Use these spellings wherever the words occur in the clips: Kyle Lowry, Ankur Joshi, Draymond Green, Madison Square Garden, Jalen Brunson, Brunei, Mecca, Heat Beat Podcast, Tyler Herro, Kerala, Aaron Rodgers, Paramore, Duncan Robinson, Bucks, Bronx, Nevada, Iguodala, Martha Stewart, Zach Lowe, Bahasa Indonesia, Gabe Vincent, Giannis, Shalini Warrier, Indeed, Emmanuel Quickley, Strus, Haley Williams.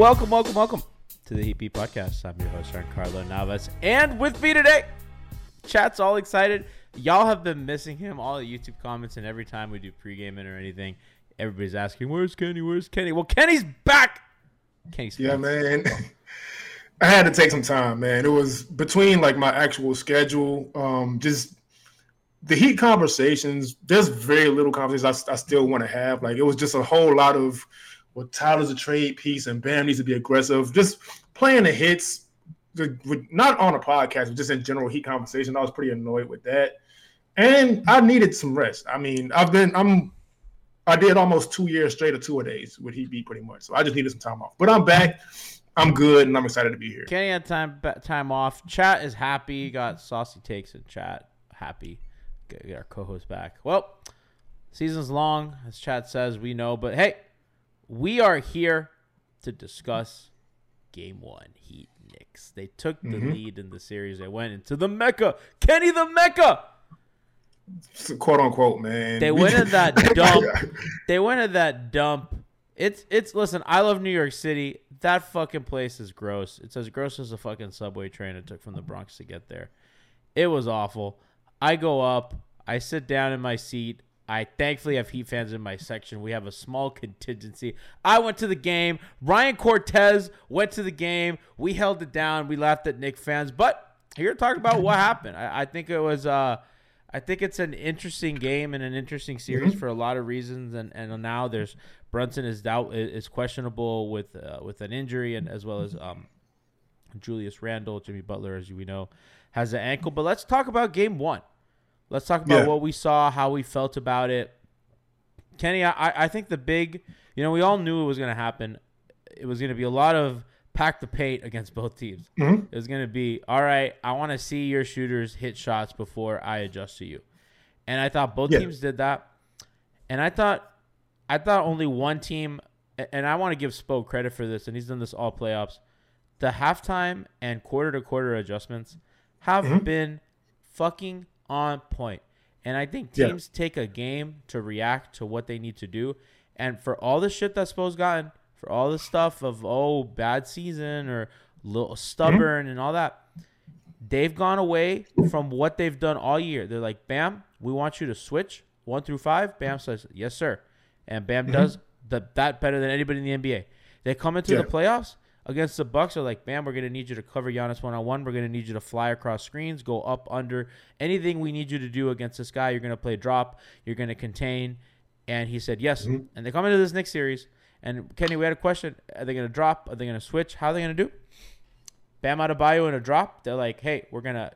Welcome to the Heat Beat Podcast. I'm your host, Giancarlo Navas. And with me today, chat's all excited. Y'all have been missing him, all the YouTube comments, and every time we do pregame in or anything, everybody's asking, where's Kenny? Where's Kenny? Well, Kenny's back. Kenny Spence. Yeah, man. I had to take some time, man. It was between like my actual schedule, just the Heat conversations. There's very little conversations I still want to have. Like, it was just a whole lot of, well, Tyler's a trade piece and Bam needs to be aggressive. Just playing the hits, not on a podcast, but just in general Heat conversation. I was pretty annoyed with that, and I needed some rest. I mean, I did almost 2 years straight of two-a-days with Heat Beat pretty much, so I just needed some time off. But I'm back, I'm good, and I'm excited to be here. Kenny had time off. Chat is happy. Got saucy takes in chat. Happy. Get our co-host back. Well, season's long, as chat says, we know, but hey. We are here to discuss Game 1, Heat-Knicks. They took the lead in the series. They went into the Mecca. Kenny the Mecca! Quote, unquote, man. They went in that dump. It's listen, I love New York City. That fucking place is gross. It's as gross as a fucking subway train it took from the Bronx to get there. It was awful. I go up. I sit down in my seat. I thankfully have Heat fans in my section. We have a small contingency. I went to the game. Ryan Cortez went to the game. We held it down. We laughed at Knicks fans. But here to talk about what happened. I think it was. I think it's an interesting game and an interesting series for a lot of reasons. And now there's Brunson is questionable with an injury, and as well as Julius Randle, Jimmy Butler, as we know, has an ankle. But let's talk about Game 1. Let's talk about what we saw, how we felt about it. Kenny, I think the big, we all knew it was going to happen. It was going to be a lot of pack the paint against both teams. Mm-hmm. It was going to be, all right, I want to see your shooters hit shots before I adjust to you. And I thought both teams did that. And I thought only one team, and I want to give Spo credit for this, and he's done this all playoffs. The halftime and quarter-to-quarter adjustments have been fucking on point. And I think teams take a game to react to what they need to do. And for all the shit that Spo's gotten, for all the stuff of, bad season or little stubborn and all that, they've gone away from what they've done all year. They're like, Bam, we want you to switch 1 through 5. Bam says, yes, sir. And Bam does that better than anybody in the NBA. They come into the playoffs against the Bucks. Are like, Bam, we're going to need you to cover Giannis one-on-one. We're going to need you to fly across screens, go up, under. Anything we need you to do against this guy, you're going to play drop. You're going to contain. And he said yes. And they come into this Knicks series. And, Kenny, we had a question. Are they going to drop? Are they going to switch? How are they going to do? Bam Adebayo in a drop. They're like, hey, we're going to,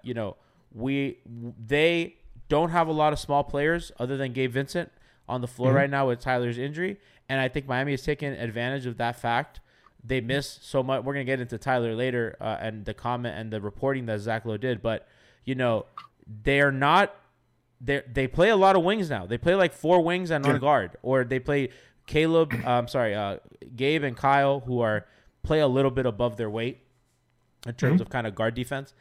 they don't have a lot of small players other than Gabe Vincent on the floor right now with Tyler's injury. And I think Miami has taken advantage of that fact. They miss so much. We're going to get into Tyler later and the comment and the reporting that Zach Lowe did. But, they're not they play a lot of wings now. They play like four wings and one guard, or they play Caleb. Gabe and Kyle, who are play a little bit above their weight in terms of kind of guard defense.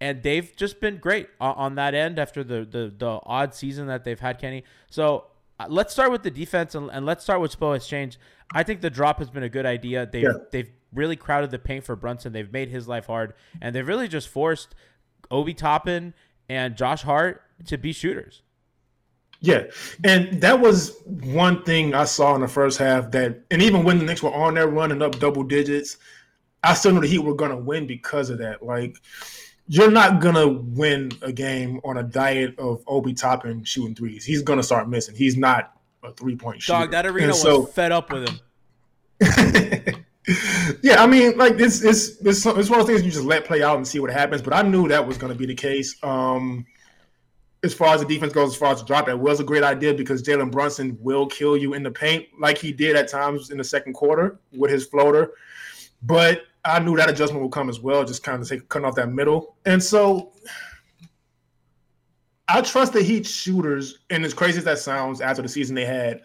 And they've just been great on that end after the odd season that they've had, Kenny. So let's start with the defense, and let's start with Spo has changed. I think the drop has been a good idea. They've really crowded the paint for Brunson. They've made his life hard, and they've really just forced Obi Toppin and Josh Hart to be shooters. Yeah, and that was one thing I saw in the first half, that, and even when the Knicks were on there running up double digits, I still knew the Heat were going to win because of that. Like, you're not going to win a game on a diet of Obi Toppin shooting threes. He's going to start missing. He's not a three-point shooter. Dog, that arena was fed up with him. Yeah, I mean, like, it's one of those things you just let play out and see what happens. But I knew that was going to be the case. As far as the defense goes, as far as the drop, that was a great idea because Jalen Brunson will kill you in the paint, like he did at times in the second quarter with his floater. But I knew that adjustment would come as well, just kind of cutting off that middle. And so I trust the Heat shooters, and as crazy as that sounds after the season they had,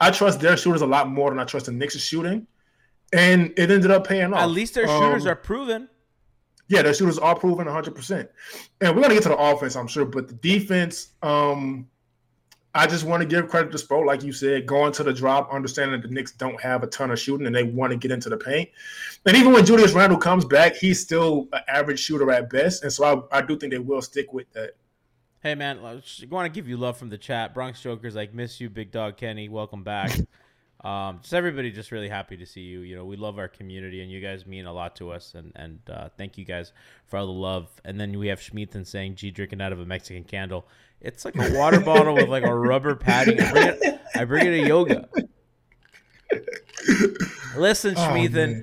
I trust their shooters a lot more than I trust the Knicks' shooting. And it ended up paying off. At least their shooters are proven. Yeah, their shooters are proven 100%. And we're going to get to the offense, I'm sure. But the defense, I just want to give credit to Spo, like you said, going to the drop, understanding that the Knicks don't have a ton of shooting and they want to get into the paint. And even when Julius Randle comes back, he's still an average shooter at best. And so I do think they will stick with that. Hey, man, I want to give you love from the chat. Bronx Joker's like, miss you, big dog Kenny. Welcome back. Just everybody just really happy to see you. You know, we love our community and you guys mean a lot to us, and thank you guys for all the love. And then we have Schmeathan saying, gee, drinking out of a Mexican candle. It's like a water bottle with like a rubber padding. I bring it to yoga. Listen, Schmeathan,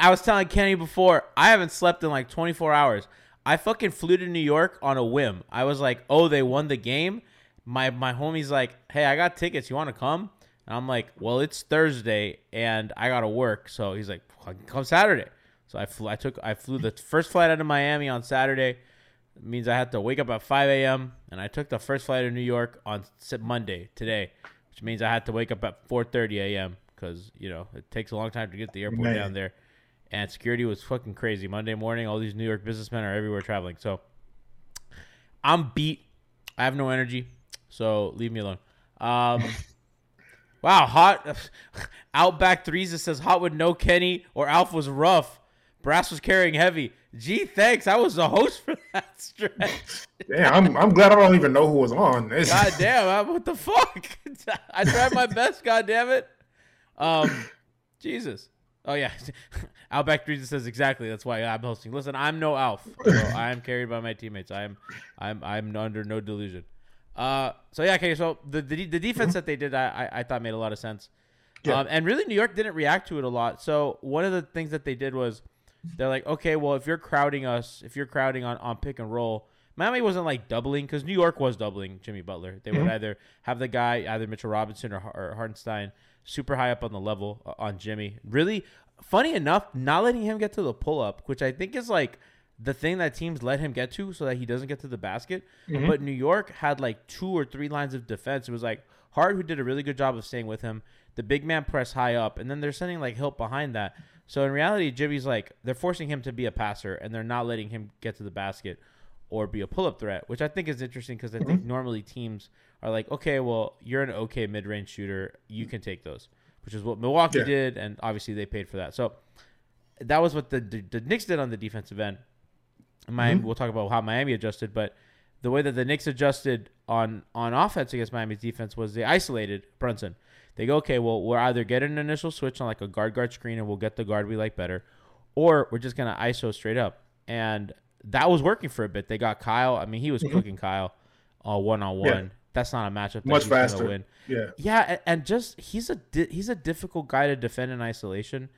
I was telling Kenny before, I haven't slept in like 24 hours. I fucking flew to New York on a whim. I was like, oh, they won the game. My homie's like, hey, I got tickets. You want to come? And I'm like, well, it's Thursday, and I got to work. So he's like, come Saturday. So I flew the first flight out of Miami on Saturday. It means I had to wake up at 5 a.m., and I took the first flight to New York on Monday, today, which means I had to wake up at 4:30 a.m. because, you know, it takes a long time to get the airport down there. And security was fucking crazy. Monday morning, all these New York businessmen are everywhere traveling. So I'm beat. I have no energy, so leave me alone. Wow, hot Outback threes. It says hot with no Kenny or Alf was rough. Brass was carrying heavy. Gee, thanks. I was the host for that stretch. Damn, I'm glad I don't even know who was on. God damn, what the fuck? I tried my best. God damn it. Jesus. Oh yeah, Outback threes. It says exactly. That's why I'm hosting. Listen, I'm no Alf. So I am carried by my teammates. I'm under no delusion. So the defense that they did, I thought made a lot of sense. Yeah. And really New York didn't react to it a lot. So one of the things that they did was they're like, okay, well, if you're crowding us, if you're crowding on pick and roll, Miami wasn't like doubling because New York was doubling Jimmy Butler. They would either have the guy, either Mitchell Robinson or Hartenstein, super high up on the level on Jimmy. Really, funny enough, not letting him get to the pull-up, which I think is like the thing that teams let him get to so that he doesn't get to the basket. Mm-hmm. But New York had like two or three lines of defense. It was like Hart, who did a really good job of staying with him. The big man pressed high up, and then they're sending like help behind that. So in reality, Jimmy's like, they're forcing him to be a passer, and they're not letting him get to the basket or be a pull-up threat, which I think is interesting because I think normally teams are like, okay, well, you're an okay mid-range shooter. You can take those, which is what Milwaukee did, and obviously they paid for that. So that was what the Knicks did on the defensive end. Miami, we'll talk about how Miami adjusted, but the way that the Knicks adjusted on offense against Miami's defense was they isolated Brunson. They go, okay, well, we'll either get an initial switch on like a guard screen and we'll get the guard we like better, or we're just going to ISO straight up. And that was working for a bit. They got Kyle. I mean, he was cooking Kyle one-on-one. Yeah. That's not a matchup that much he's faster. Gonna win. Yeah. Yeah, and just he's a difficult guy to defend in isolation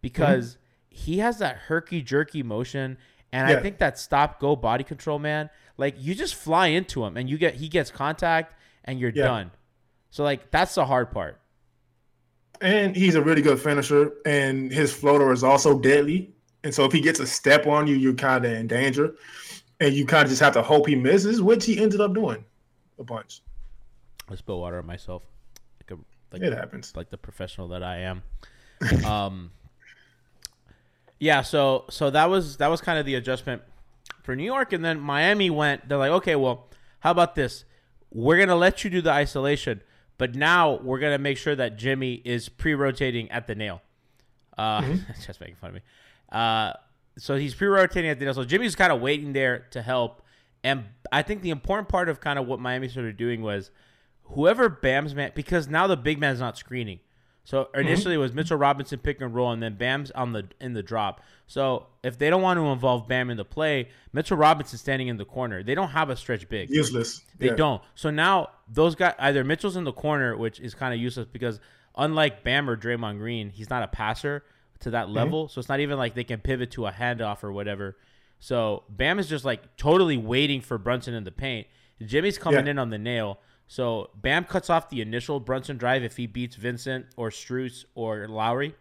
because he has that herky-jerky motion. And I think that stop-go body control, man, like you just fly into him and he gets contact and you're done. So, like, that's the hard part. And he's a really good finisher, and his floater is also deadly. And so if he gets a step on you, you're kind of in danger. And you kind of just have to hope he misses, which he ended up doing. a bunch. I spill water on myself. It happens. Like the professional that I am. Yeah, so that was kind of the adjustment for New York. And then Miami went, they're like, okay, well, how about this? We're going to let you do the isolation, but now we're going to make sure that Jimmy is pre-rotating at the nail. Just making fun of me. So he's pre-rotating at the nail. So Jimmy's kind of waiting there to help. And I think the important part of kind of what Miami started doing was whoever Bam's man, because now the big man's not screening. So initially it was Mitchell Robinson pick and roll, and then Bam's in the drop. So if they don't want to involve Bam in the play, Mitchell Robinson's standing in the corner. They don't have a stretch big. Useless. They don't. So now those guys, either Mitchell's in the corner, which is kind of useless because unlike Bam or Draymond Green, he's not a passer to that level. So it's not even like they can pivot to a handoff or whatever. So Bam is just like totally waiting for Brunson in the paint. Jimmy's coming in on the nail. So Bam cuts off the initial Brunson drive if he beats Vincent or Strus or Lowry.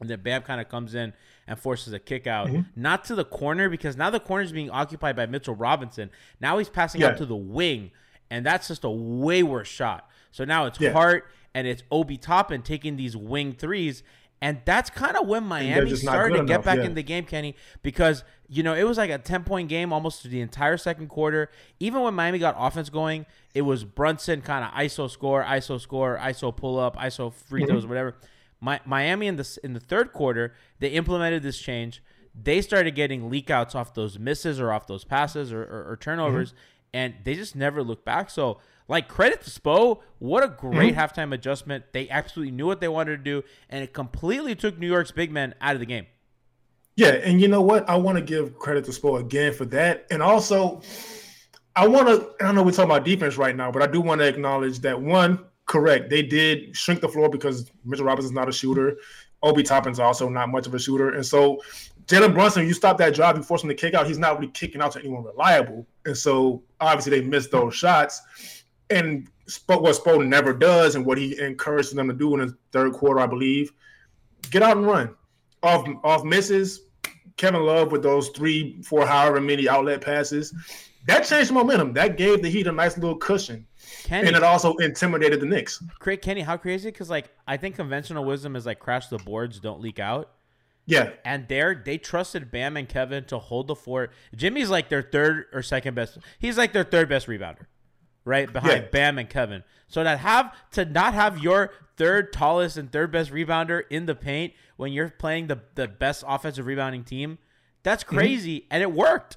And then Bam kind of comes in and forces a kick out. Not to the corner, because now the corner is being occupied by Mitchell Robinson. Now he's passing out to the wing, and that's just a way worse shot. So now it's Hart and it's Obi Toppin taking these wing threes. And that's kind of when Miami started to get back in the game, Kenny, because, you know, it was like a 10-point game almost to the entire second quarter. Even when Miami got offense going, it was Brunson kind of ISO score, ISO pull up, ISO free throws, whatever. Miami in the third quarter, they implemented this change. They started getting leak outs off those misses or off those passes or turnovers, and they just never looked back. So, like, credit to Spo. What a great halftime adjustment. They absolutely knew what they wanted to do, and it completely took New York's big men out of the game. Yeah, and you know what? I want to give credit to Spo again for that. And also, I know we're talking about defense right now, but I do want to acknowledge that, one, correct, they did shrink the floor because Mitchell Robinson's not a shooter. Obi Toppin's also not much of a shooter. And so Jalen Brunson, you stop that drive, you force him to kick out. He's not really kicking out to anyone reliable. And so obviously they missed those shots. And what Spo never does and what he encourages them to do in the third quarter, I believe, get out and run. Off misses, Kevin Love with those 3, 4, however many outlet passes. That changed momentum. That gave the Heat a nice little cushion. Kenny, and it also intimidated the Knicks. Kenny, how crazy? Because, like, I think conventional wisdom is, like, crash the boards, don't leak out. Yeah. And they trusted Bam and Kevin to hold the fort. Jimmy's, like, their third or second best. He's, like, their third best rebounder. Right behind Bam and Kevin. So to not have your third tallest and third best rebounder in the paint when you're playing the best offensive rebounding team, that's crazy, and it worked.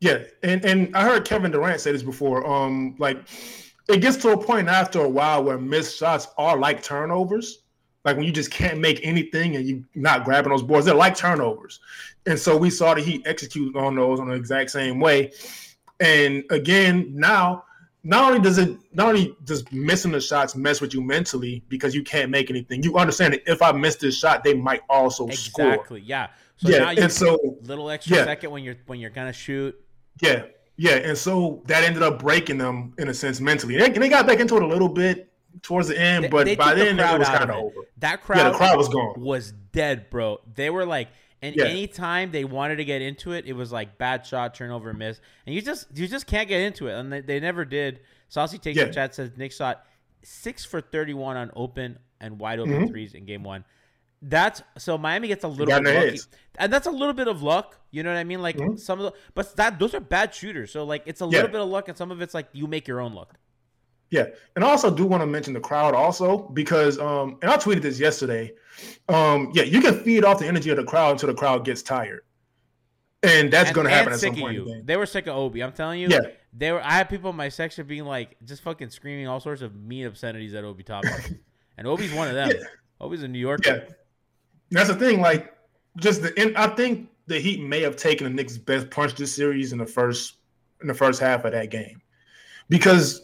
Yeah, and I heard Kevin Durant say this before. Like, it gets to a point after a while where missed shots are like turnovers. Like, when you just can't make anything and you're not grabbing those boards, they're like turnovers. And so we saw the Heat execute on those on the exact same way. And again, now, Not only does missing the shots mess with you mentally because you can't make anything. You understand that if I miss this shot, they might also score. Exactly. Yeah. So now you little extra second when you're gonna shoot. Yeah. Yeah. And so that ended up breaking them in a sense mentally. They got back into it a little bit towards the end, but by then it was kind of over. That crowd, the crowd was gone. Was dead, bro. They were like. And anytime they wanted to get into it, it was like bad shot, turnover, miss. And you just can't get into it. And they never did. Saucy takes the chat, says Knicks shot 6 for 31 on open and wide open threes in game one. So Miami gets a little bit lucky. And that's a little bit of luck. You know what I mean? Like some of those are bad shooters. So like it's a little bit of luck, and some of it's like you make your own luck. Yeah. And I also do want to mention the crowd also because, and I tweeted this yesterday. You can feed off the energy of the crowd until the crowd gets tired. And that's going to happen at some point. They were sick of Obi. I'm telling you. Yeah. I had people in my section being like, just fucking screaming all sorts of mean obscenities at Obi Toppin. And Obi's one of them. Yeah. Obi's a New Yorker. Yeah. That's the thing. Like, I think the Heat may have taken the Knicks' best punch this series in the first half of that game. Because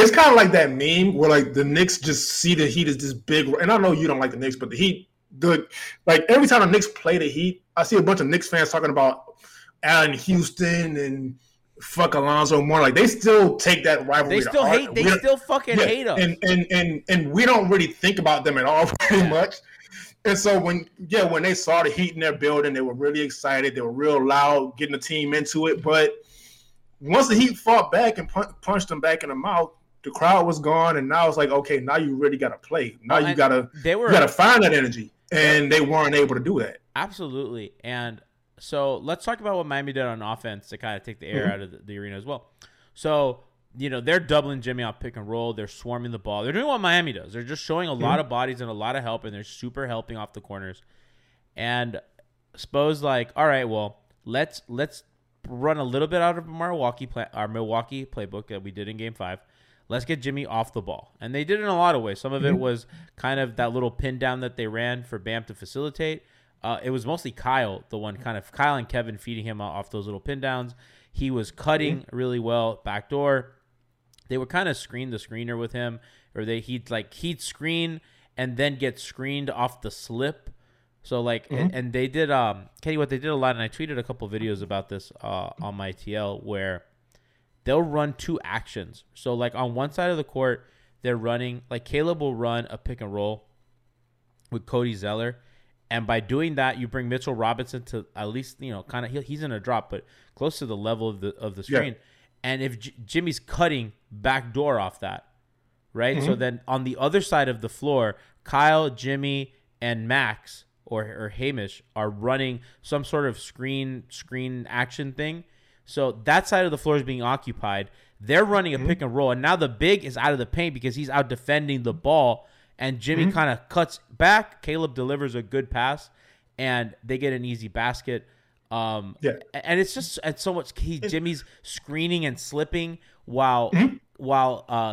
it's kind of like that meme where, like, the Knicks just see the Heat as this big – and I know you don't like the Knicks, but the Heat – like, every time the Knicks play the Heat, I see a bunch of Knicks fans talking about Allen Houston and fuck Alonzo Mourning. Like, they still take that rivalry hate us. And we don't really think about them at all pretty much. And so when they saw the Heat in their building, they were really excited. They were real loud getting the team into it. But once the Heat fought back and punched them back in the mouth, the crowd was gone, and now it's like, okay, now you really got to play. Now well, you got to find that energy, and they weren't able to do that. Absolutely. And so let's talk about what Miami did on offense to kind of take the air out of the arena as well. So, you know, they're doubling Jimmy on pick and roll. They're swarming the ball. They're doing what Miami does. They're just showing a lot of bodies and a lot of help, and they're super helping off the corners. And Spo's like, all right, well, let's run a little bit out of our Milwaukee playbook that we did in Game 5. Let's get Jimmy off the ball. And they did it in a lot of ways. Some of it was kind of that little pin down that they ran for Bam to facilitate. It was mostly Kyle and Kevin feeding him off those little pin downs. He was cutting really well backdoor. They would kind of screen the screener with him, or he'd screen and then get screened off the slip. So and they did, Kenny, what they did a lot, and I tweeted a couple videos about this on my TL, where they'll run two actions. So on one side of the court, they're running, Caleb will run a pick and roll with Cody Zeller. And by doing that, you bring Mitchell Robinson to at least, kind of, he's in a drop, but close to the level of the screen. Yeah. And if Jimmy's cutting backdoor off that, right? Mm-hmm. So then on the other side of the floor, Kyle, Jimmy, and Max or Hamish are running some sort of screen action thing. So that side of the floor is being occupied. They're running a pick and roll, and now the big is out of the paint because he's out defending the ball, and Jimmy kind of cuts back. Caleb delivers a good pass, and they get an easy basket. And it's so much Jimmy's screening and slipping while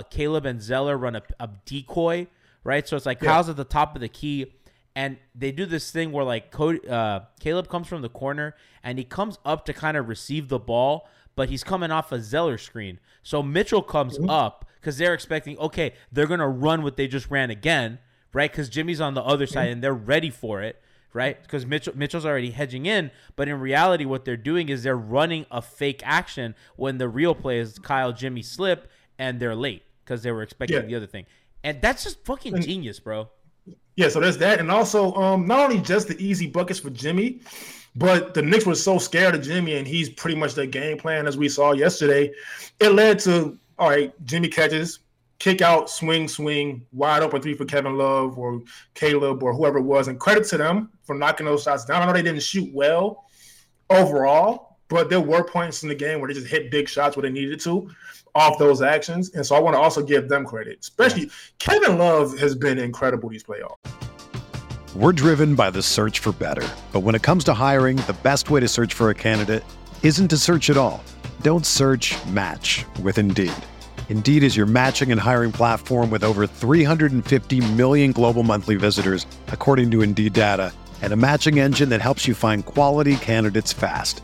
Caleb and Zeller run a decoy, right? So it's Kyle's at the top of the key. And they do this thing where Caleb comes from the corner and he comes up to kind of receive the ball, but he's coming off a Zeller screen. So Mitchell comes up because they're expecting, okay, they're going to run what they just ran again, right? Because Jimmy's on the other side and they're ready for it, right? Because Mitchell's already hedging in. But in reality, what they're doing is they're running a fake action when the real play is Kyle, Jimmy slip, and they're late because they were expecting the other thing. And that's just fucking genius, bro. Yeah, so there's that. And also, not only just the easy buckets for Jimmy, but the Knicks were so scared of Jimmy, and he's pretty much their game plan, as we saw yesterday. It led to, all right, Jimmy catches, kick out, swing, wide open three for Kevin Love or Caleb or whoever it was. And credit to them for knocking those shots down. I know they didn't shoot well overall, but there were points in the game where they just hit big shots where they needed to off those actions. And so I want to also give them credit, especially Kevin Love has been incredible these playoffs. We're driven by the search for better. But when it comes to hiring, the best way to search for a candidate isn't to search at all. Don't search, match with Indeed. Indeed is your matching and hiring platform with over 350 million global monthly visitors, according to Indeed data, and a matching engine that helps you find quality candidates fast.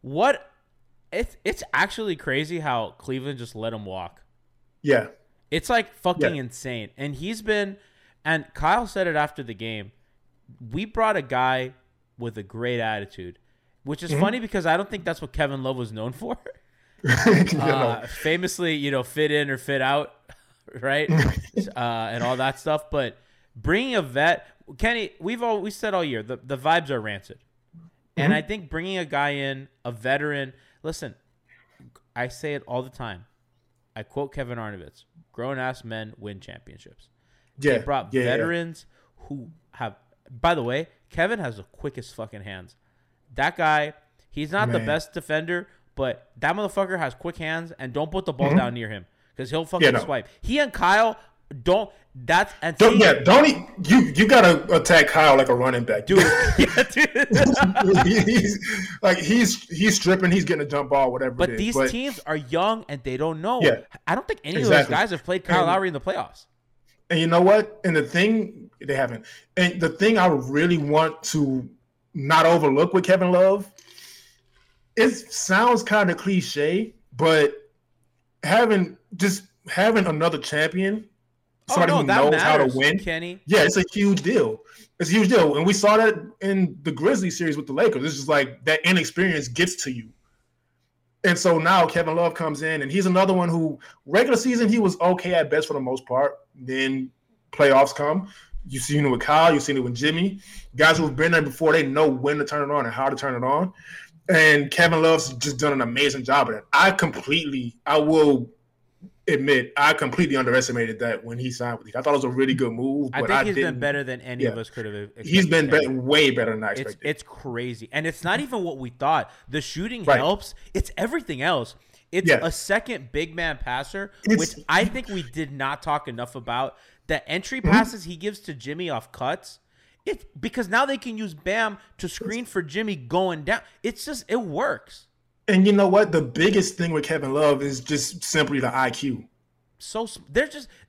What? It's actually crazy how Cleveland just let him walk. Yeah. It's like fucking insane. And he's been, and Kyle said it after the game, we brought a guy with a great attitude, which is funny because I don't think that's what Kevin Love was known for. Famously, you know, fit in or fit out, right? And all that stuff. But bringing a vet, Kenny, we said all year, the vibes are rancid. And I think bringing a guy in, a veteran, listen, I say it all the time. I quote Kevin Arnovitz, grown-ass men win championships. Yeah, they brought veterans who have, by the way, Kevin has the quickest fucking hands. That guy, he's not the best defender, but that motherfucker has quick hands, and don't put the ball down near him because he'll fucking swipe. He and Kyle don't. That's and don't, yeah. Don't he, you gotta attack Kyle like a running back, dude. Yeah, dude. he's stripping. He's getting a jump ball, whatever. But these teams are young and they don't know. Yeah, I don't think any of those guys have played Kyle Lowry in the playoffs. And you know what? And the thing they haven't. And the thing I really want to not overlook with Kevin Love. It sounds kind of cliche, but having another champion. Somebody who knows how to win, Kenny. Yeah, it's a huge deal. It's a huge deal, and we saw that in the Grizzlies series with the Lakers. It's just like that inexperience gets to you, and so now Kevin Love comes in, and he's another one who regular season he was okay at best for the most part. Then playoffs come. You've seen it with Kyle. You've seen it with Jimmy. Guys who've been there before, they know when to turn it on and how to turn it on. And Kevin Love's just done an amazing job at it. I completely underestimated that when he signed with you. I thought it was a really good move. But I think he's been better than any of us could have expected. He's been way better than I expected. It's crazy. And it's not even what we thought. The shooting helps. It's everything else. It's a second big man passer, which I think we did not talk enough about. The entry passes he gives to Jimmy off cuts. It's because now they can use Bam to screen for Jimmy going down. It's just, it works. And you know what? The biggest thing with Kevin Love is just simply the IQ. So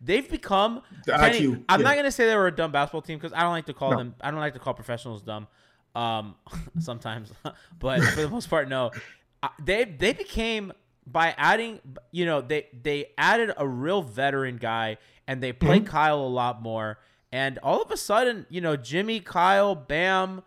they've become the IQ. I'm not gonna say they were a dumb basketball team because I don't like to call them. I don't like to call professionals dumb, sometimes. But for the most part, no. They became by adding. You know, they added a real veteran guy, and they play Kyle a lot more. And all of a sudden, you know, Jimmy, Kyle, Bam.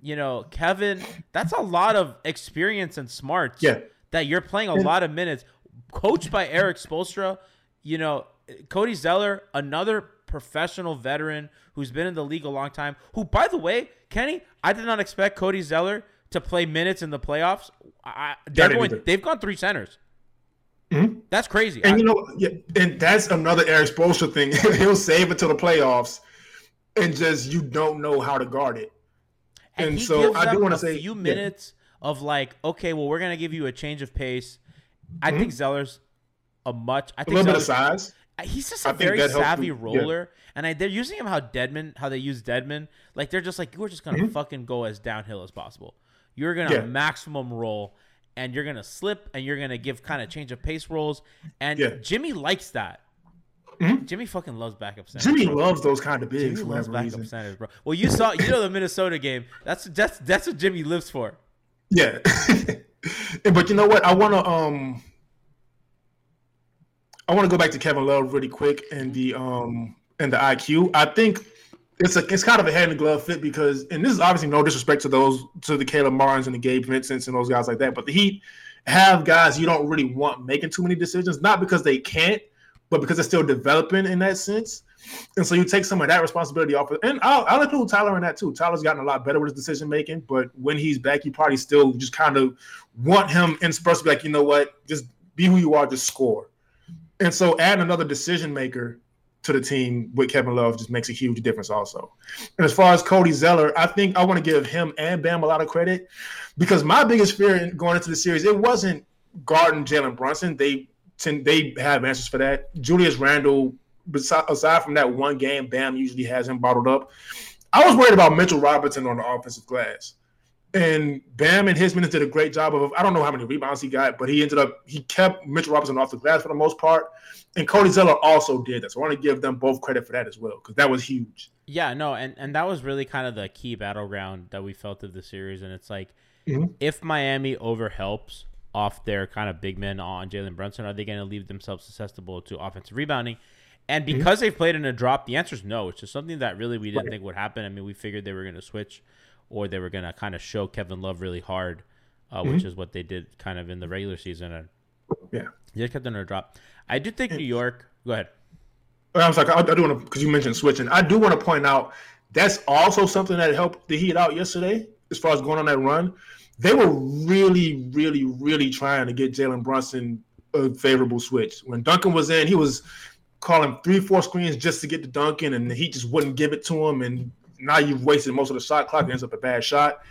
You know, Kevin, that's a lot of experience and smarts that you're playing a lot of minutes, coached by Eric Spoelstra, you know, Cody Zeller, another professional veteran who's been in the league a long time, who, by the way, Kenny, I did not expect Cody Zeller to play minutes in the playoffs. They've gone three centers. That's crazy. And, and that's another Eric Spoelstra thing. He'll save it to the playoffs and just you don't know how to guard it. And so I do want to say a few minutes of like, okay, well, we're going to give you a change of pace. I think Zeller's a little bit of size. He's just a very savvy roller. Yeah. And they're using him how they use Dedmon. Like they're just like, you're just going to fucking go as downhill as possible. You're going to maximum roll and you're going to slip and you're going to give kind of change of pace rolls. And Jimmy likes that. Jimmy fucking loves backup centers. Jimmy loves those kind of bigs. Jimmy loves backup centers, bro. Well, you know the Minnesota game. That's what Jimmy lives for. Yeah, but you know what? I want to go back to Kevin Love really quick and the IQ. I think it's kind of a hand in glove fit because, and this is obviously no disrespect to the Caleb Martins and the Gabe Vincent and those guys like that, but the Heat have guys you don't really want making too many decisions, not because they can't. But because they're still developing in that sense. And so you take some of that responsibility off. And I'll include Tyler in that too. Tyler's gotten a lot better with his decision-making. But when he's back, you probably still just kind of want him in spurts to be like, you know what? Just be who you are. Just score. And so adding another decision-maker to the team with Kevin Love just makes a huge difference also. And as far as Cody Zeller, I think I want to give him and Bam a lot of credit. Because my biggest fear going into the series, it wasn't guarding Jalen Brunson. They have answers for that. Julius Randle, aside from that one game, Bam usually has him bottled up. I was worried about Mitchell Robinson on the offensive glass. And Bam and his minutes did a great job of, I don't know how many rebounds he got, but he kept Mitchell Robinson off the glass for the most part. And Cody Zeller also did that. So I want to give them both credit for that as well, because that was huge. Yeah, no, and that was really kind of the key battleground that we felt of the series. And it's like, if Miami overhelps off their kind of big men on Jalen Brunson, are they going to leave themselves susceptible to offensive rebounding? And because they've played in a drop, the answer is no. It's just something that really we didn't think would happen. I mean, we figured they were going to switch, or they were going to kind of show Kevin Love really hard, which is what they did kind of in the regular season. And they just kept under a drop. I do think New York – go ahead. I do want to – because you mentioned switching. I do want to point out that's also something that helped the Heat out yesterday as far as going on that run. They were really, really, really trying to get Jalen Brunson a favorable switch. When Duncan was in, he was calling 3-4 screens just to get to Duncan, and the Heat just wouldn't give it to him, and – now you've wasted most of the shot clock. It ends up a bad shot.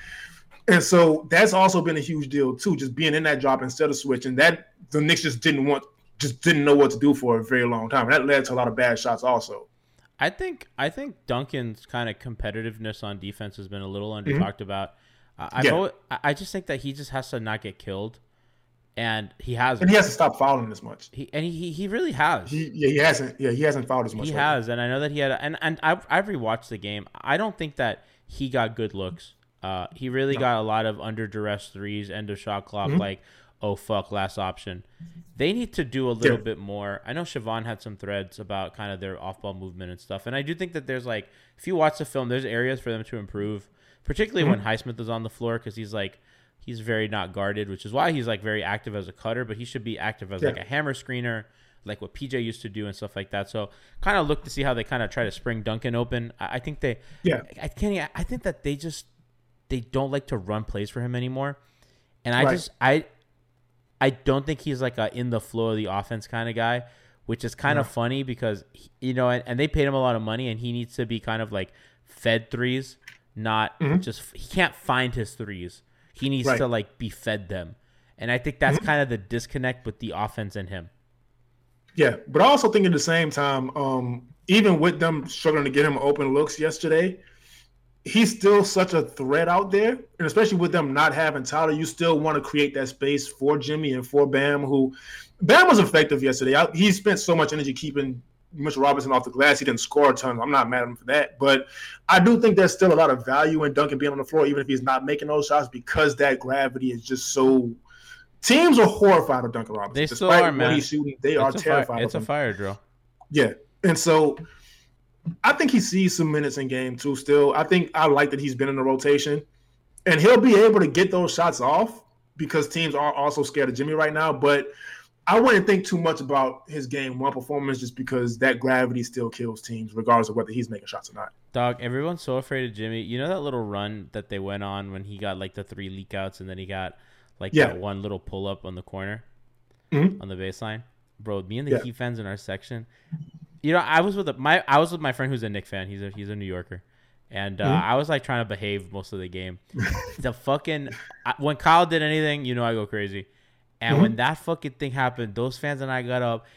And so that's also been a huge deal too, just being in that drop instead of switching. That the Knicks just didn't know what to do for a very long time. And that led to a lot of bad shots also. I think Duncan's kind of competitiveness on defense has been a little under-talked about. I just think that he just has to not get killed. And he hasn't. And he hasn't stopped fouling as much. He really has. He hasn't. Yeah, he hasn't fouled as much. He has, and I know that he had. And I've rewatched the game. I don't think that he got good looks. He really got a lot of under duress threes, end of shot clock, like, oh fuck, last option. They need to do a little bit more. I know Siobhan had some threads about kind of their off ball movement and stuff, and I do think that there's like, if you watch the film, there's areas for them to improve, particularly when Highsmith is on the floor, because he's like. He's very not guarded, which is why he's like very active as a cutter, but he should be active as like a hammer screener, like what PJ used to do and stuff like that. So kind of look to see how they kind of try to spring Duncan open. I think they, I think that they don't like to run plays for him anymore. And I I don't think he's like a in the flow of the offense kind of guy, which is kind of funny because, you know, and they paid him a lot of money and he needs to be kind of like fed threes, not just, he can't find his threes. He needs to, like, be fed them. And I think that's kind of the disconnect with the offense and him. Yeah, but I also think at the same time, even with them struggling to get him open looks yesterday, he's still such a threat out there. And especially with them not having Tyler, you still want to create that space for Jimmy and for Bam, who – Bam was effective yesterday. He spent so much energy keeping – Mitchell Robinson off the glass. He didn't score a ton. I'm not mad at him for that. But I do think there's still a lot of value in Duncan being on the floor, even if he's not making those shots, because that gravity is just so – teams are horrified of Duncan Robinson. They still are, man. Despite what he's shooting, they are terrified of him. It's a fire drill. Yeah. And so I think he sees some minutes in game too still. I like that he's been in the rotation. And he'll be able to get those shots off because teams are also scared of Jimmy right now. But – I wouldn't think too much about his game one performance just because that gravity still kills teams regardless of whether he's making shots or not. Dog, everyone's so afraid of Jimmy. You know that little run that they went on when he got like the 3 leakouts and then he got like that one little pull-up on the corner on the baseline? Bro, me and the Heat fans in our section. You know, I was with my friend who's a Knicks fan. He's a New Yorker. And I was like trying to behave most of the game. When Kyle did anything, you know I go crazy. And when that fucking thing happened, those fans and I got up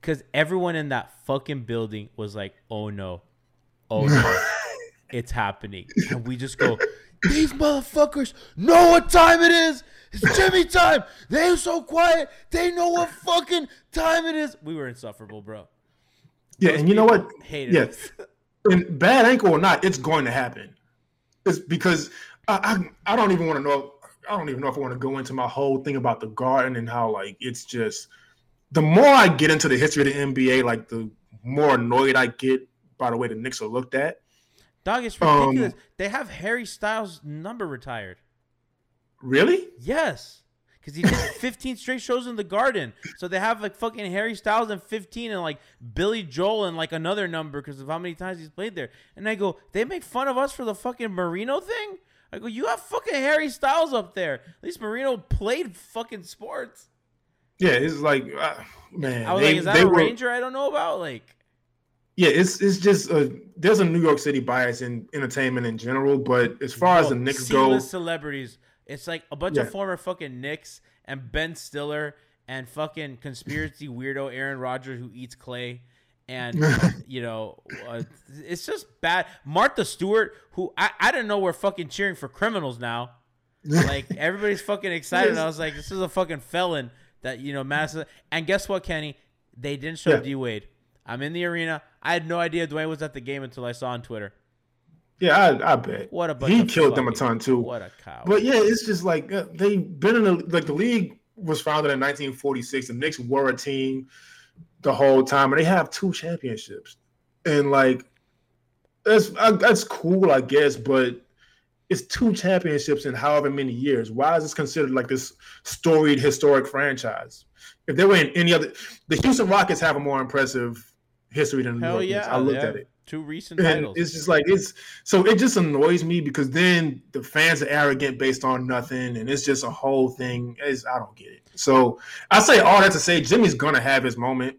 because everyone in that fucking building was like, oh no, it's happening. And we just go, these motherfuckers know what time it is. It's Jimmy time. They're so quiet. They know what fucking time it is. We were insufferable, bro. Yeah, those and you know what? Hated us. And bad ankle or not, it's going to happen. It's because I don't even want to know. I don't even know if I want to go into my whole thing about the Garden and how, like, it's just the more I get into the history of the NBA, like, the more annoyed I get by the way the Knicks are looked at. Dog, it's ridiculous. They have Harry Styles' number retired. Really? Yes. Because he did 15 straight shows in the Garden. So they have, like, fucking Harry Styles and 15 and, like, Billy Joel and, like, another number because of how many times he's played there. And I go, they make fun of us for the fucking Marino thing? I go, you have fucking Harry Styles up there. At least Marino played fucking sports. Yeah, it's like, man. I was like, is that a Ranger I don't know about? Like, yeah, it's just there's a New York City bias in entertainment in general, but as far as the Knicks go, celebrities, it's like a bunch of former fucking Knicks and Ben Stiller and fucking conspiracy weirdo Aaron Rodgers who eats clay. And, you know, it's just bad. Martha Stewart, who I didn't know we're fucking cheering for criminals now. Like, everybody's fucking excited. I was like, this is a fucking felon that, you know, Madison. And guess what, Kenny? They didn't show D-Wade. I'm in the arena. I had no idea Dwayne was at the game until I saw on Twitter. Yeah, I bet. What a bunch he killed them a ton, too. What a coward. But, yeah, it's just like they've been in a, like, the league was founded in 1946. The Knicks were a team the whole time, and they have two championships. And, like, that's cool, I guess, but it's two championships in however many years. Why is this considered, like, this storied, historic franchise? If they were in any other – the Houston Rockets have a more impressive history than the New York Knicks. I looked at it. Two recent titles. It's just like it's so it just annoys me because then the fans are arrogant based on nothing, and it's just a whole thing. I don't get it. So I say all that to say Jimmy's gonna have his moment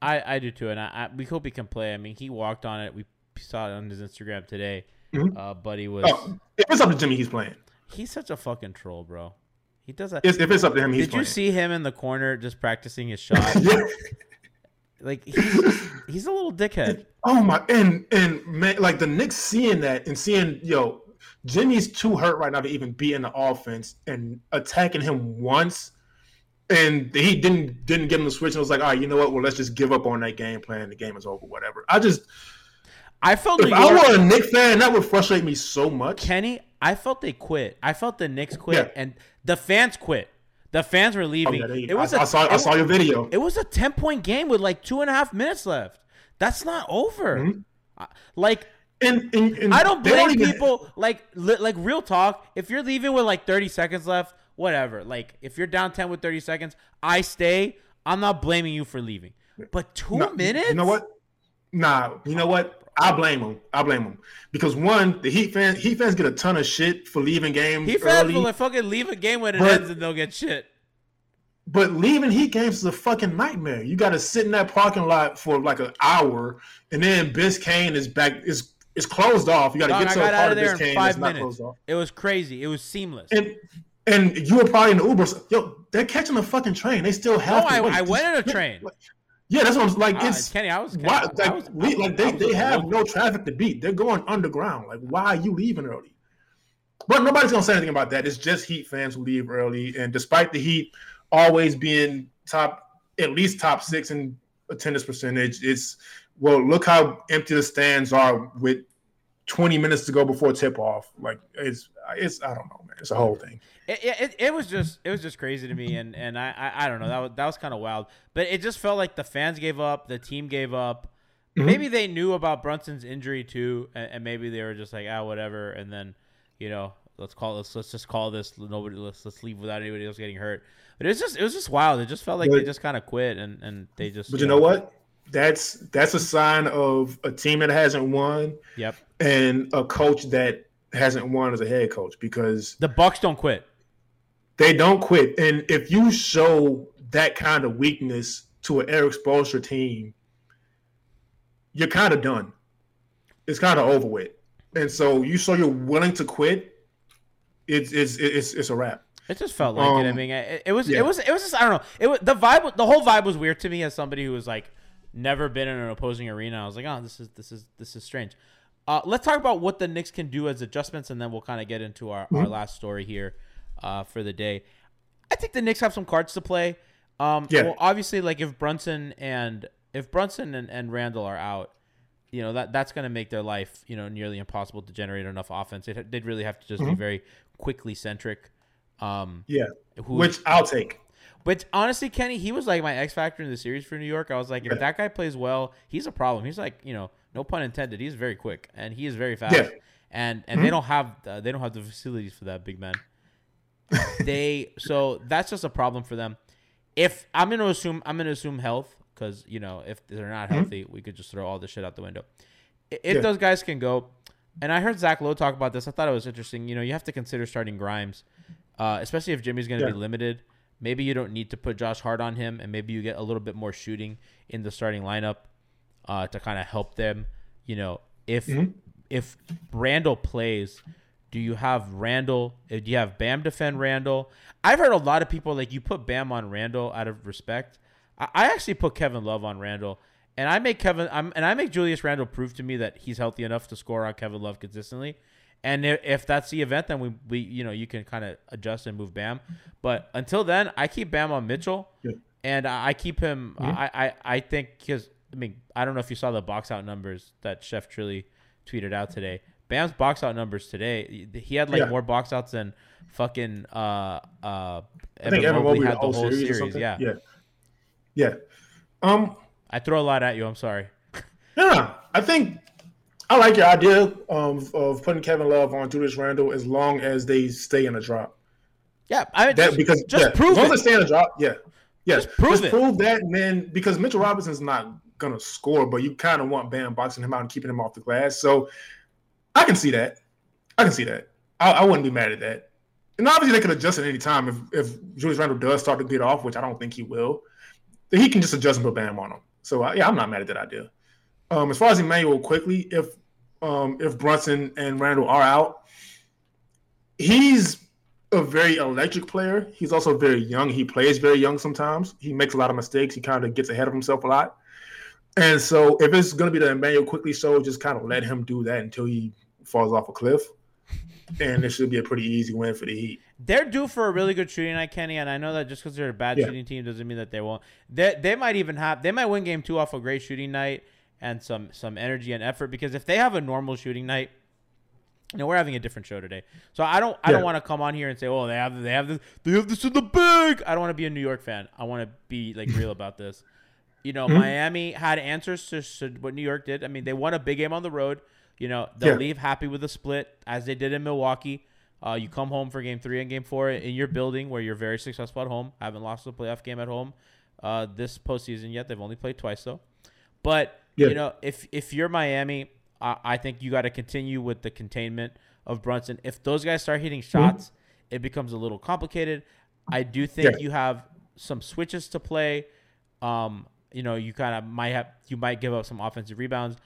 I do too, and we hope he can play. I mean, he walked on it. We saw it on his Instagram today, but he was. Oh, if it's up to Jimmy, he's playing. He's such a fucking troll, bro. He does that. If it's up to him, he's playing. Did you see him in the corner just practicing his shot? Like he's a little dickhead. Oh my! And man, like the Knicks seeing that and seeing Jimmy's too hurt right now to even be in the offense and attacking him once. And he didn't give him the switch. And I was like, all right, you know what? Well, let's just give up on that game plan. The game is over, whatever. I felt if I were a Knicks fan, that would frustrate me so much. Kenny, I felt they quit. I felt the Knicks quit, and the fans quit. The fans were leaving. Oh, yeah, I saw your video. It was a 10-point game with like 2.5 minutes left. That's not over. Mm-hmm. And I don't blame people. Like real talk. If you're leaving with like 30 seconds left. Whatever. Like, if you're down 10 with 30 seconds, I stay. I'm not blaming you for leaving. But 2 minutes? You know what? You know what? I blame him. Because, one, the Heat fans get a ton of shit for leaving games Heat early. Heat fans will fucking leave a game when it ends and they'll get shit. But leaving Heat games is a fucking nightmare. You got to sit in that parking lot for like an hour, and then Biscayne is back. It's closed off. You got to get to a part of Biscayne that's not closed off. It was crazy. It was seamless. And you were probably in the Uber. They're catching a fucking train. They still have to wait. I went in a train. Yeah, that's what I was like. It's Kenny, I was Kenny. Why, like, I was, like they have no traffic to beat. They're going underground. Like, why are you leaving early? But nobody's going to say anything about that. It's just Heat fans who leave early. And despite the Heat always being at least top six in attendance percentage, look how empty the stands are with 20 minutes to go before tip off. Like it's I don't know, man. It's a whole thing. It was just crazy to me. And I don't know. That was kind of wild, but it just felt like the fans gave up, the team gave up. Mm-hmm. Maybe they knew about Brunson's injury too. And maybe they were just like, whatever. And then, let's just call this. Let's leave without anybody else getting hurt. But it was just wild. It just felt like they just kind of quit and they just, but you know what? That's a sign of a team that hasn't won. Yep. And a coach that hasn't won as a head coach, because the Bucks don't quit. They don't quit. And if you show that kind of weakness to an Eric Spoelstra team, you're kind of done. It's kind of over with. And so you show you're willing to quit, it's a wrap. It just felt like it. I mean, it was just, I don't know. The whole vibe was weird to me as somebody who was like, never been in an opposing arena. I was like, this is strange. Let's talk about what the Knicks can do as adjustments, and then we'll kind of get into our last story here for the day. I think the Knicks have some cards to play. Well, obviously, like if Brunson and Randle are out, you know, that's going to make their life, you know, nearly impossible to generate enough offense. They'd really have to just be very quickly centric. Which I'll take. But honestly, Kenny, he was like my X factor in the series for New York. I was like, if that guy plays well, he's a problem. He's like, you know, no pun intended. He's very quick and he is very fast. Yeah. And they don't have the facilities for that, big man. So that's just a problem for them. If I'm going to assume health, because, you know, if they're not healthy, we could just throw all this shit out the window. If those guys can go, and I heard Zach Lowe talk about this. I thought it was interesting. You know, you have to consider starting Grimes, especially if Jimmy's going to be limited. Maybe you don't need to put Josh Hart on him, and maybe you get a little bit more shooting in the starting lineup to kind of help them. You know, if Randle plays, do you have Bam defend Randle? I've heard a lot of people like, you put Bam on Randle out of respect. I actually put Kevin Love on Randle, and I make Julius Randle prove to me that he's healthy enough to score on Kevin Love consistently. And if that's the event, then we you know, you can kind of adjust and move Bam. But until then, I keep Bam on Mitchell, and I keep him. I think I don't know if you saw the box out numbers that Chef Trilly tweeted out today. Bam's box out numbers today, he had like more box outs than fucking Evan Mobley had the whole series. Yeah. I throw a lot at you. I'm sorry. No. I think I like your idea of putting Kevin Love on Julius Randle as long as they stay in a drop. Yeah, prove it. As long as they stay in a drop, prove that, and then because Mitchell Robinson's not gonna score, but you kind of want Bam boxing him out and keeping him off the glass. So I can see that. I wouldn't be mad at that. And obviously they could adjust at any time if Julius Randle does start to get off, which I don't think he will. He can just adjust and put Bam on him. So, I'm not mad at that idea. As far as Emmanuel Quickley, if Brunson and Randle are out, he's a very electric player. He's also very young. He plays very young sometimes. He makes a lot of mistakes. He kind of gets ahead of himself a lot. And so if it's going to be the Emmanuel Quickley show, just kind of let him do that until he falls off a cliff. And it should be a pretty easy win for the Heat. They're due for a really good shooting night, Kenny, and I know that just because they're a bad shooting team doesn't mean that they won't. They might win game 2 off a great shooting night and some energy and effort, because if they have a normal shooting night, you know, we're having a different show today. So I don't want to come on here and say, oh, they have this in the bag. I don't want to be a New York fan. I want to be like real about this. You know, Miami had answers to what New York did. I mean, they won a big game on the road. You know, they'll leave happy with a split, as they did in Milwaukee. You come home for Game 3 and Game 4 in your building, where you're very successful at home. I haven't lost a playoff game at home this postseason yet. They've only played twice, though. But, you know, if you're Miami, I think you got to continue with the containment of Brunson. If those guys start hitting shots, it becomes a little complicated. I do think you have some switches to play. You know, you kind of might give up some offensive rebounds.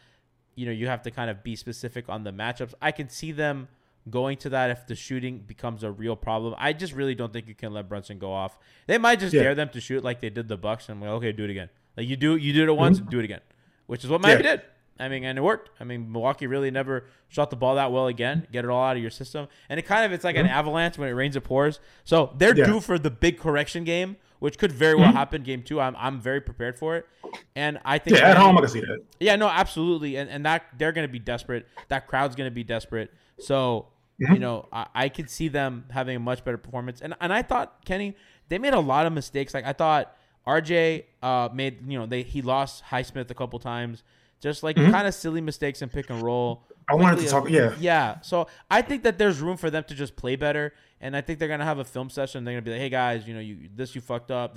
You know, you have to kind of be specific on the matchups. I can see them going to that if the shooting becomes a real problem. I just really don't think you can let Brunson go off. They might just dare them to shoot like they did the Bucks, and I'm like, okay, do it again. Like you did it once, do it again, which is what Miami did. I mean, and it worked. I mean, Milwaukee really never shot the ball that well again. Get it all out of your system, and it's like an avalanche. When it rains, it pours. So they're due for the big correction game, which could very well happen game 2. I'm very prepared for it, and I think at home I can see that. Yeah, no, absolutely, and that they're going to be desperate. That crowd's going to be desperate. So you know, I could see them having a much better performance. And I thought, Kenny, they made a lot of mistakes. Like I thought RJ made, you know, he lost Highsmith a couple times, just like kind of silly mistakes in pick and roll. I wanted to talk. Yeah. So I think that there's room for them to just play better. And I think they're going to have a film session. They're going to be like, hey guys, you know, you fucked up.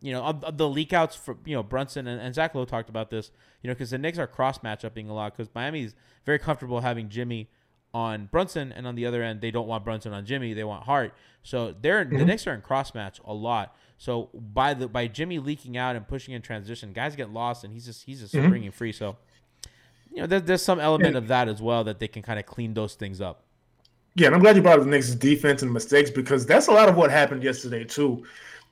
You know, the leak outs for, you know, Brunson and Zach Lowe talked about this, you know, because the Knicks are cross matchupping a lot, because Miami's very comfortable having Jimmy on Brunson. And on the other end, they don't want Brunson on Jimmy. They want Hart. So the Knicks are in cross match a lot. So by Jimmy leaking out and pushing in transition, guys get lost, and he's just springing free. So, you know, there's some element of that as well, that they can kind of clean those things up. Yeah, and I'm glad you brought up the Knicks' defense and mistakes, because that's a lot of what happened yesterday too.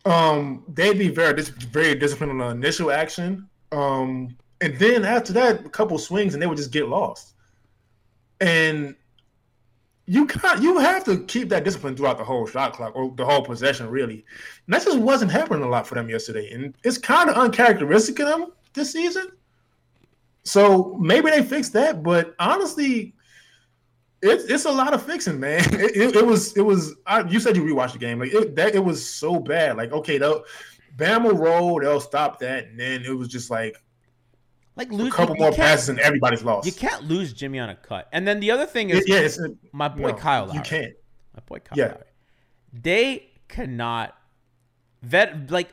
They'd be very disciplined on the initial action, and then after that, a couple swings, and they would just get lost. And You have to keep that discipline throughout the whole shot clock or the whole possession, really. And that just wasn't happening a lot for them yesterday. And it's kind of uncharacteristic of them this season. So maybe they fixed that, but honestly, it's a lot of fixing, man. You said you rewatched the game. It was so bad. Bam will roll, they'll stop that, and then it was just a couple more passes and everybody's lost. You can't lose Jimmy on a cut. And then the other thing is Kyle Lowry. You can't. My boy Kyle Lowry. They cannot vet like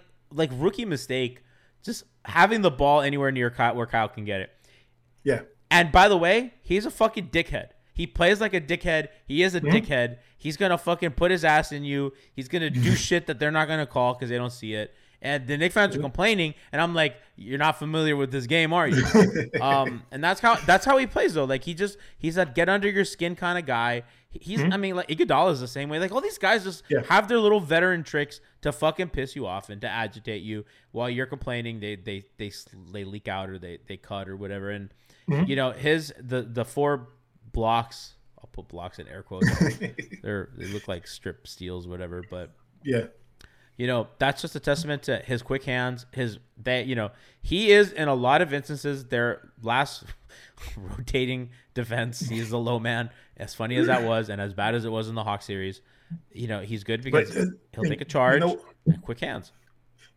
rookie mistake, just having the ball anywhere near Kyle where Kyle can get it. Yeah. And by the way, he's a fucking dickhead. He plays like a dickhead. He is a dickhead. He's going to fucking put his ass in you. He's going to do shit that they're not going to call because they don't see it. And the Knicks fans are complaining, and I'm like, you're not familiar with this game, are you? And that's how he plays, though. He's that get under your skin kind of guy. He's Iguodala is the same way. All these guys just have their little veteran tricks to fucking piss you off and to agitate you while you're complaining. They leak out or they cut or whatever. And the four blocks. I'll put blocks in air quotes. They look like strip steals, whatever. But yeah. That's just a testament to his quick hands. He is in a lot of instances their last rotating defense. He's the low man. As funny as that was, and as bad as it was in the Hawks series, he's good because he'll take a charge. And quick hands.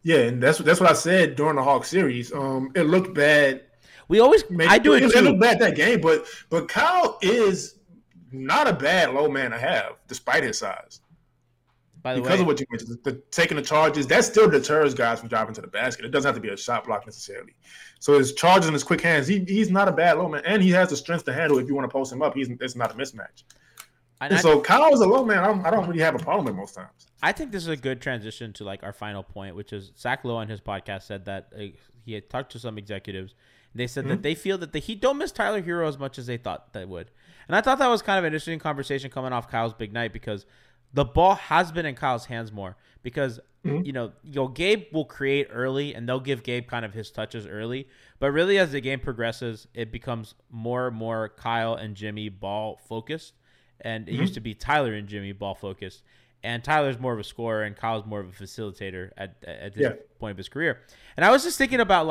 Yeah, and that's what I said during the Hawks series. It looked bad. It looked bad that game, but Kyle is not a bad low man to have, despite his size. Because of what you mentioned, taking the charges, that still deters guys from driving to the basket. It doesn't have to be a shot block necessarily. So his charges and his quick hands, he's not a bad low man, and he has the strength to handle if you want to post him up. It's not a mismatch. And so Kyle is a low man. I don't really have a problem with most times. I think this is a good transition to our final point, which is Zach Lowe on his podcast said that he had talked to some executives. They said that they feel that the Heat don't miss Tyler Herro as much as they thought they would. And I thought that was kind of an interesting conversation coming off Kyle's big night because the ball has been in Kyle's hands more because, Gabe will create early and they'll give Gabe kind of his touches early. But really as the game progresses, it becomes more and more Kyle and Jimmy ball focused. And it used to be Tyler and Jimmy ball focused. And Tyler's more of a scorer and Kyle's more of a facilitator at this point of his career. And I was just thinking about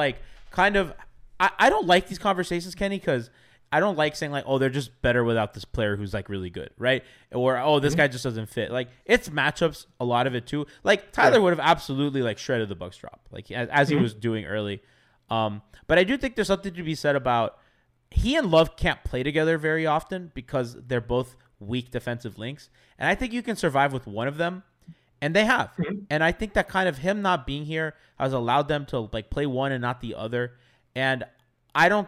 I don't like these conversations, Kenny, because I don't like saying they're just better without this player who's really good, right? Or this guy just doesn't fit. It's matchups, a lot of it too. Tyler would have absolutely shredded the Bucks drop, as he was doing early. But I do think there's something to be said about he and Love can't play together very often because they're both weak defensive links, and I think you can survive with one of them. And they have, and I think that kind of him not being here has allowed them to play one and not the other. And I don't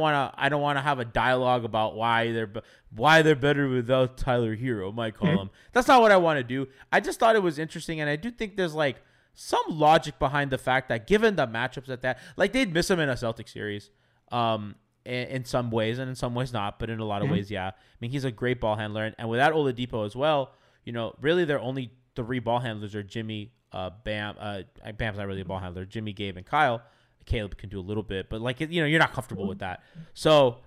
want to have a dialogue about why they're better without Tyler Herro, my column. That's not what I want to do. I just thought it was interesting, and I do think there's some logic behind the fact that given the matchups they'd miss him in a Celtics series, in some ways and in some ways not, but in a lot of ways, yeah. I mean, he's a great ball handler, and without Oladipo as well, really their only three ball handlers are Jimmy, Bam. Bam's not really a ball handler. Jimmy, Gabe, and Kyle. Caleb can do a little bit, but you're not comfortable with that. So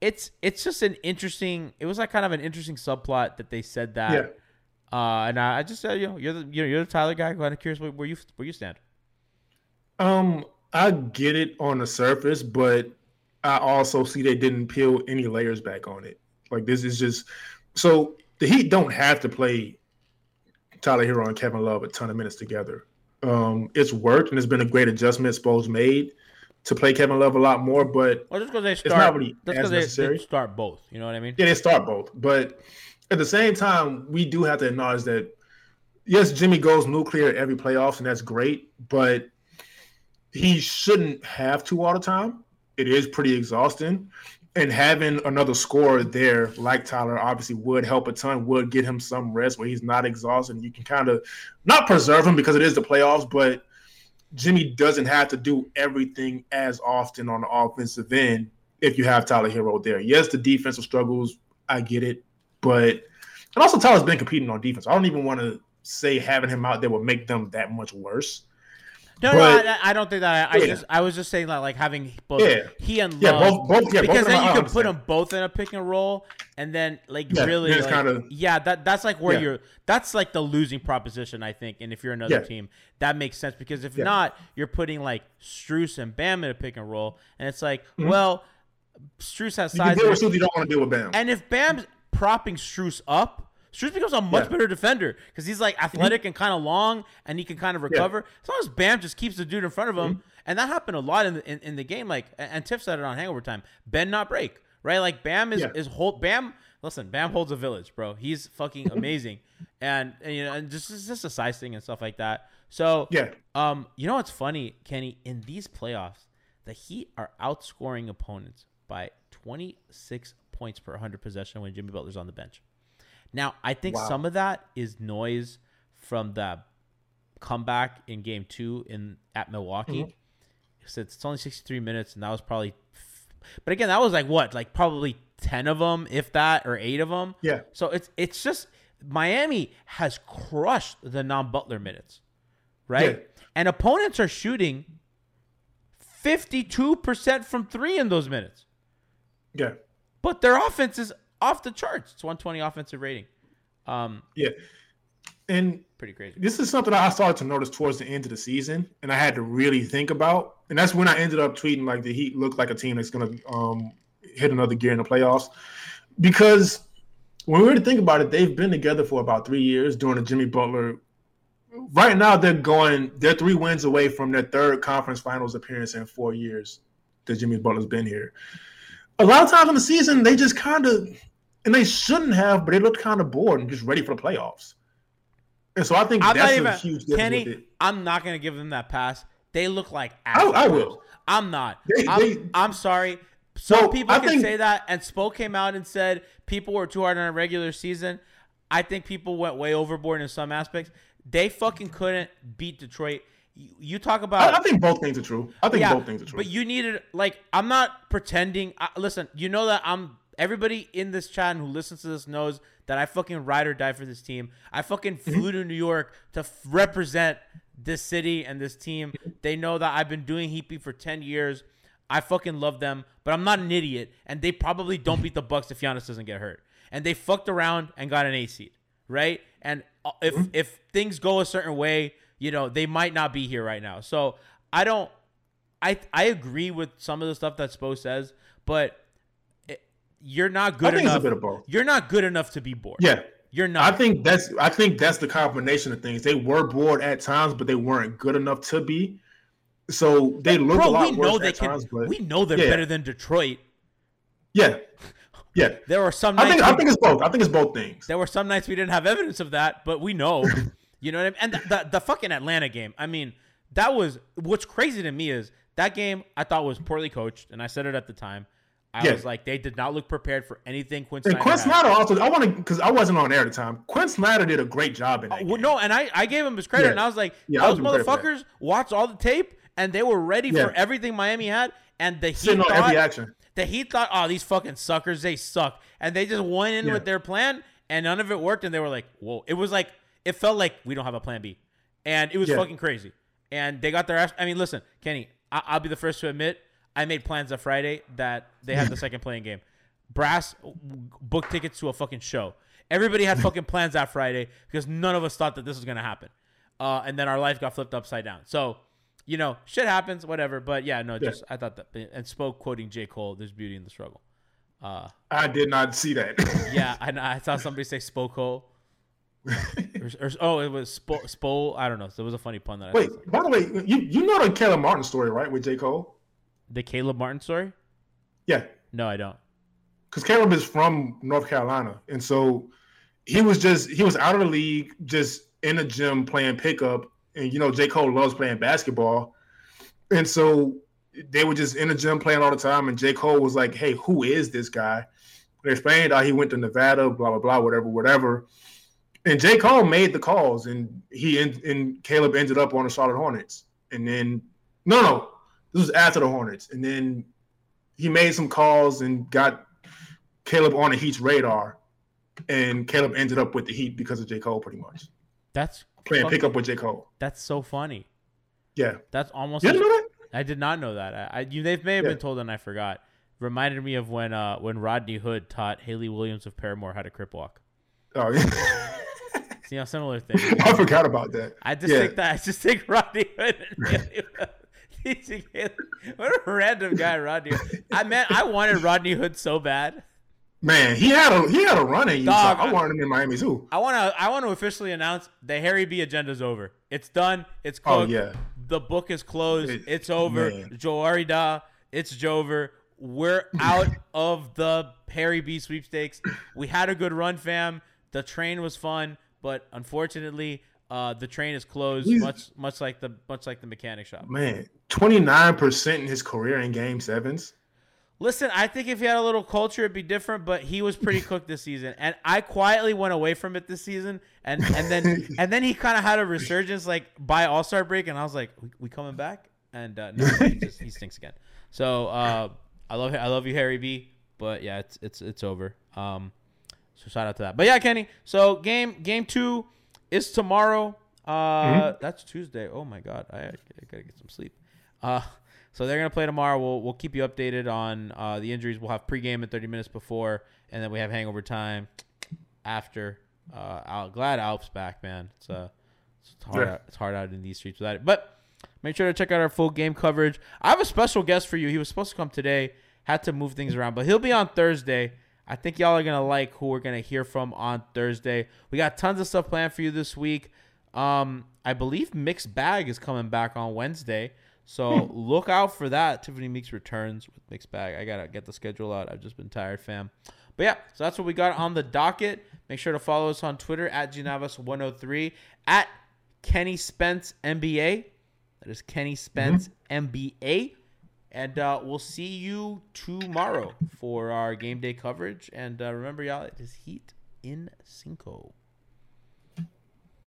it's just an interesting. It was kind of an interesting subplot that they said that. Yeah. And I just said, you're the Tyler guy. I'm kind of curious where you stand. I get it on the surface, but I also see they didn't peel any layers back on it. This is just so the Heat don't have to play Tyler Herro and Kevin Love a ton of minutes together. It's worked, and it's been a great adjustment Spoelstra made to play Kevin Love a lot more, but just because they start, it's not really as necessary. They start both, you know what I mean? Yeah, they start both, but at the same time, we do have to acknowledge that, yes, Jimmy goes nuclear every playoffs, and that's great, but he shouldn't have to all the time. It is pretty exhausting, and having another scorer there like Tyler obviously would help a ton, would get him some rest where he's not exhausted. You can kind of not preserve him because it is the playoffs, but Jimmy doesn't have to do everything as often on the offensive end if you have Tyler Herro there. Yes, the defensive struggles, I get it, but – and also Tyler's been competing on defense. I don't even want to say having him out there would make them that much worse. No, I don't think that. I was just saying that, like, having both he and Love, both, because both then you can put them both in a pick and roll, and then like really, like, that's like where you're. That's like the losing proposition, I think. And if you're another team, that makes sense, because if not, you're putting like Strus and Bam in a pick and roll, and it's like, well, Strus has size. You don't want to deal with Bam, and if Bam's propping Strus up, Strus becomes a much better defender, because he's like athletic and kind of long, and he can kind of recover. As long as Bam just keeps the dude in front of him, and that happened a lot in the game. Like, and Tiff said it on Hangover Time: bend not break, right? Like Bam Bam holds a village, bro. He's fucking amazing, and you know, and just a size thing and stuff like that. So you know what's funny, Kenny? In these playoffs, the Heat are outscoring opponents by 26 points per 100 possession when Jimmy Butler's on the bench. Now, I think some of that is noise from the comeback in Game 2 at Milwaukee. So it's only 63 minutes, and that was probably... But again, that was like what? Like probably 10 of them, if that, or 8 of them? Yeah. So it's just... Miami has crushed the non-Butler minutes, right? Yeah. And opponents are shooting 52% from 3 in those minutes. Yeah. But their offense is... off the charts. It's 120 offensive rating. And pretty crazy. This is something I started to notice towards the end of the season, and I had to really think about. And that's when I ended up tweeting like the Heat looked like a team that's going to hit another gear in the playoffs. Because when we were to think about it, they've been together for about 3 years during the Jimmy Butler. Right now, they're 3 wins away from their 3rd conference finals appearance in 4 years that Jimmy Butler's been here. A lot of times in the season, they just kind of. And they shouldn't have, but they looked kind of bored and just ready for the playoffs. And so I think that's a huge difference. Kenny, I'm not going to give them that pass. They look like assholes. I will. I'm not. I'm sorry. Some people can say that, and Spoke came out and said people were too hard on a regular season. I think people went way overboard in some aspects. They fucking couldn't beat Detroit. You talk about... I think both things are true. Both things are true. But you needed... Like, I'm not pretending... Listen, you know that I'm... Everybody in this chat and who listens to this knows that I fucking ride or die for this team. I fucking flew to New York to represent this city and this team. They know that I've been doing Heat Beat for 10 years. I fucking love them, but I'm not an idiot. And they probably don't beat the Bucks if Giannis doesn't get hurt. And they fucked around and got an 8 seed, right? And if things go a certain way, you know, they might not be here right now. So I don't... I agree with some of the stuff that Spo says, but... You're not good enough. It's a bit of both. You're not good enough to be bored. Yeah, you're not. I think that's the combination of things. They were bored at times, but they weren't good enough to be. So they look a lot worse at times. But we know they're better than Detroit. Yeah, yeah. There are some nights. I think it's both. I think it's both things. There were some nights we didn't have evidence of that, but we know. You know what I mean? And the fucking Atlanta game. I mean, that was what's crazy to me is that game. I thought was poorly coached, and I said it at the time. I was like, they did not look prepared for anything. Quinn Snyder also, because I wasn't on air at the time. Quinn Snyder did a great job in that game. No, and I gave him his credit, and I was like, those motherfuckers watched all the tape, and they were ready for everything Miami had, and the Heat thought, oh, these fucking suckers, they suck, and they just went in with their plan, and none of it worked, and they were like, whoa, it was like, it felt like we don't have a plan B, and it was fucking crazy, and they got their ass. I mean, listen, Kenny, I'll be the first to admit. I made plans on Friday that they had the second playing game. Brass booked tickets to a fucking show. Everybody had fucking plans that Friday because none of us thought that this was going to happen. And then our life got flipped upside down. So, you know, shit happens, whatever. But yeah, no, just I thought that. And Spoke quoting J. Cole, there's beauty in the struggle. I did not see that. Yeah, I saw somebody say Spoke Cole. It was Spoke. I don't know. So it was a funny pun that I saw. By the way, you know the Caleb Martin story, right, with J. Cole? The Caleb Martin story? Yeah. No, I don't. Because Caleb is from North Carolina. And so he was out of the league, just in the gym playing pickup. And, you know, J. Cole loves playing basketball. And so they were just in the gym playing all the time. And J. Cole was like, hey, who is this guy? They explained how he went to Nevada, blah, blah, blah, whatever, whatever. And J. Cole made the calls. And Caleb ended up on the Charlotte Hornets. And then, no. This was after the Hornets. And then he made some calls and got Caleb on the Heat's radar. And Caleb ended up with the Heat because of J. Cole, pretty much. That's playing pickup with J. Cole. That's so funny. Yeah. That's almost. You didn't know that? I did not know that. They may have been told and I forgot. Reminded me of when Rodney Hood taught Haley Williams of Paramore how to crip walk. Oh, yeah. See how similar things. I forgot about that. I just think Rodney Hood and Haley teaching Haley. What a random guy, Rodney Hood. I wanted Rodney Hood so bad. Man, he had a run in Utah. I wanted him in Miami too. I want to officially announce the Harry B agenda's over. It's done. It's cooked. Oh, yeah. The book is closed. It's over. Joari Da. It's Jover. We're out of the Harry B sweepstakes. We had a good run, fam. The train was fun, but unfortunately, the train is closed. Much like the mechanic shop. Man, 29% in his career in Game 7s. Listen, I think if he had a little culture, it'd be different, but he was pretty cooked this season. And I quietly went away from it this season. And then he kind of had a resurgence like by All-Star break. And I was like, we coming back? And no, he stinks again. So I love you, Harry B. But yeah, it's over. So shout out to that. But yeah, Kenny. So game 2 is tomorrow. That's Tuesday. Oh my God. I gotta get some sleep. So they're going to play tomorrow. We'll keep you updated on the injuries. We'll have pregame in 30 minutes before, and then we have hangover time after. I'm glad Alp's back, man. It's hard out in these streets without it. But make sure to check out our full game coverage. I have a special guest for you. He was supposed to come today. Had to move things around. But he'll be on Thursday. I think y'all are going to like who we're going to hear from on Thursday. We got tons of stuff planned for you this week. I believe Mixed Bag is coming back on Wednesday. So look out for that. Tiffany Meeks returns with Mixed Bag. I got to get the schedule out. I've just been tired, fam. But yeah, so that's what we got on the docket. Make sure to follow us on Twitter at @GNavas103, at Kenny Spence NBA. That is Kenny Spence NBA. And we'll see you tomorrow for our game day coverage. And remember, y'all, it is Heat in Cinco.